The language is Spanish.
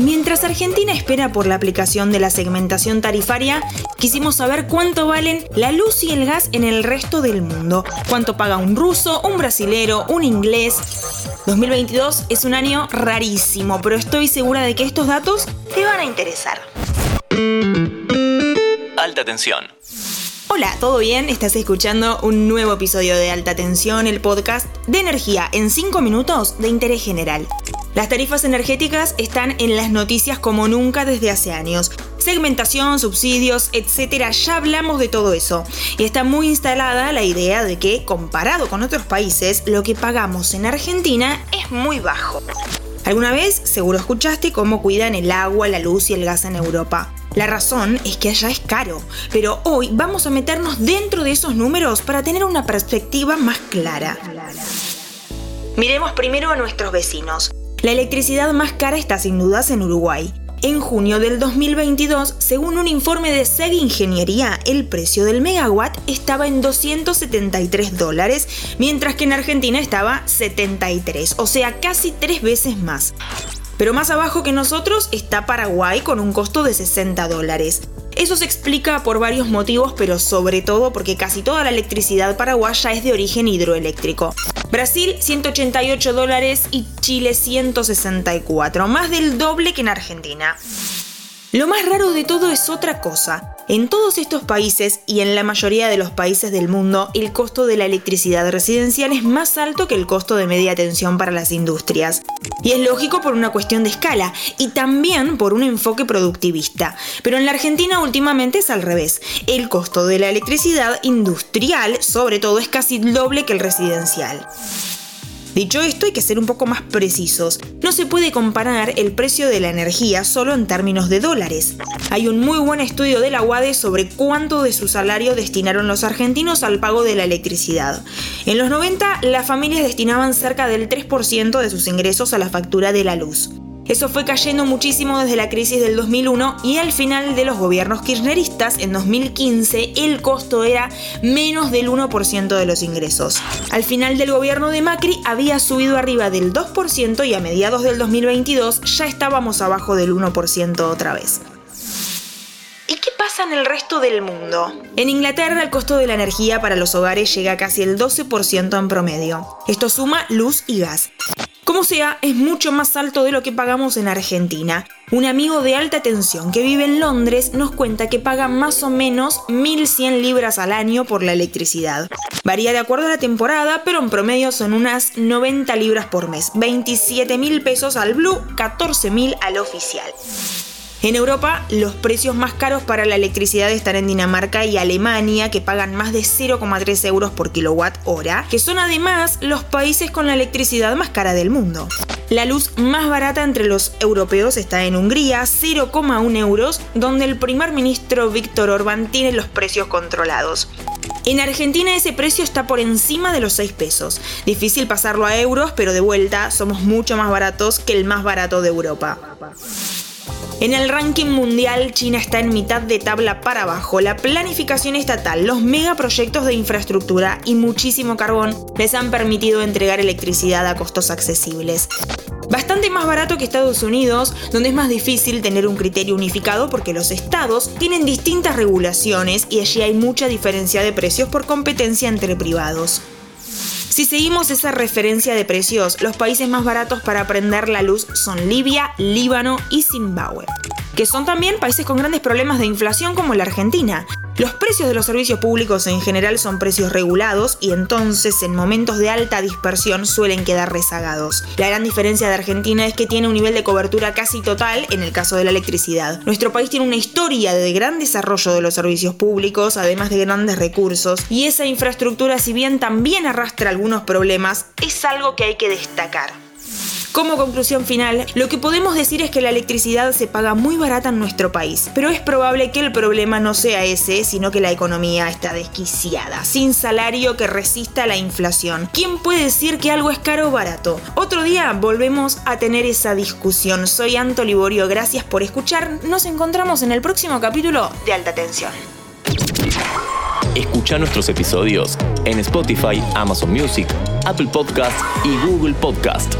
Mientras Argentina espera por la aplicación de la segmentación tarifaria, quisimos saber cuánto valen la luz y el gas en el resto del mundo. ¿Cuánto paga un ruso, un brasilero, un inglés? 2022 es un año rarísimo, pero estoy segura de que estos datos te van a interesar. Alta Tensión. Hola, ¿todo bien? Estás escuchando un nuevo episodio de Alta Tensión, el podcast de energía en 5 minutos de interés general. Las tarifas energéticas están en las noticias como nunca desde hace años. Segmentación, subsidios, etcétera, ya hablamos de todo eso. Y está muy instalada la idea de que, comparado con otros países, lo que pagamos en Argentina es muy bajo. Alguna vez seguro escuchaste cómo cuidan el agua, la luz y el gas en Europa. La razón es que allá es caro, pero hoy vamos a meternos dentro de esos números para tener una perspectiva más clara. Miremos primero a nuestros vecinos. La electricidad más cara está sin dudas en Uruguay. En junio del 2022, según un informe de SEG Ingeniería, el precio del megawatt estaba en $273, mientras que en Argentina estaba 73, o sea, casi 3 veces más. Pero más abajo que nosotros está Paraguay con un costo de $60. Eso se explica por varios motivos, pero sobre todo porque casi toda la electricidad paraguaya es de origen hidroeléctrico. Brasil, $188 y Chile, $164, más del doble que en Argentina. Lo más raro de todo es otra cosa. En todos estos países y en la mayoría de los países del mundo, el costo de la electricidad residencial es más alto que el costo de media tensión para las industrias. Y es lógico por una cuestión de escala y también por un enfoque productivista. Pero en la Argentina últimamente es al revés. El costo de la electricidad industrial, sobre todo, es casi el doble que el residencial. Dicho esto, hay que ser un poco más precisos. No se puede comparar el precio de la energía solo en términos de dólares. Hay un muy buen estudio de la UADE sobre cuánto de su salario destinaron los argentinos al pago de la electricidad. En los 90, las familias destinaban cerca del 3% de sus ingresos a la factura de la luz. Eso fue cayendo muchísimo desde la crisis del 2001 y al final de los gobiernos kirchneristas, en 2015, el costo era menos del 1% de los ingresos. Al final del gobierno de Macri había subido arriba del 2% y a mediados del 2022 ya estábamos abajo del 1% otra vez. ¿Y qué pasa en el resto del mundo? En Inglaterra el costo de la energía para los hogares llega a casi el 12% en promedio. Esto suma luz y gas. Como sea, es mucho más alto de lo que pagamos en Argentina. Un amigo de Alta Tensión que vive en Londres nos cuenta que paga más o menos 1.100 libras al año por la electricidad. Varía de acuerdo a la temporada, pero en promedio son unas 90 libras por mes, 27.000 pesos al blue, 14.000 al oficial. En Europa, los precios más caros para la electricidad están en Dinamarca y Alemania, que pagan más de 0,3 euros por kilowatt hora, que son además los países con la electricidad más cara del mundo. La luz más barata entre los europeos está en Hungría, 0,1 euros, donde el primer ministro Viktor Orbán tiene los precios controlados. En Argentina ese precio está por encima de los 6 pesos. Difícil pasarlo a euros, pero de vuelta somos mucho más baratos que el más barato de Europa. En el ranking mundial, China está en mitad de tabla para abajo. La planificación estatal, los megaproyectos de infraestructura y muchísimo carbón les han permitido entregar electricidad a costos accesibles. Bastante más barato que Estados Unidos, donde es más difícil tener un criterio unificado porque los estados tienen distintas regulaciones y allí hay mucha diferencia de precios por competencia entre privados. Si seguimos esa referencia de precios, los países más baratos para prender la luz son Libia, Líbano y Zimbabue, que son también países con grandes problemas de inflación como la Argentina. Los precios de los servicios públicos en general son precios regulados y entonces en momentos de alta dispersión suelen quedar rezagados. La gran diferencia de Argentina es que tiene un nivel de cobertura casi total en el caso de la electricidad. Nuestro país tiene una historia de gran desarrollo de los servicios públicos, además de grandes recursos, y esa infraestructura, si bien también arrastra algunos problemas, es algo que hay que destacar. Como conclusión final, lo que podemos decir es que la electricidad se paga muy barata en nuestro país, pero es probable que el problema no sea ese, sino que la economía está desquiciada, sin salario que resista la inflación. ¿Quién puede decir que algo es caro o barato? Otro día volvemos a tener esa discusión. Soy Anto Liborio, gracias por escuchar. Nos encontramos en el próximo capítulo de Alta Tensión. Escuchá nuestros episodios en Spotify, Amazon Music, Apple Podcasts y Google Podcasts.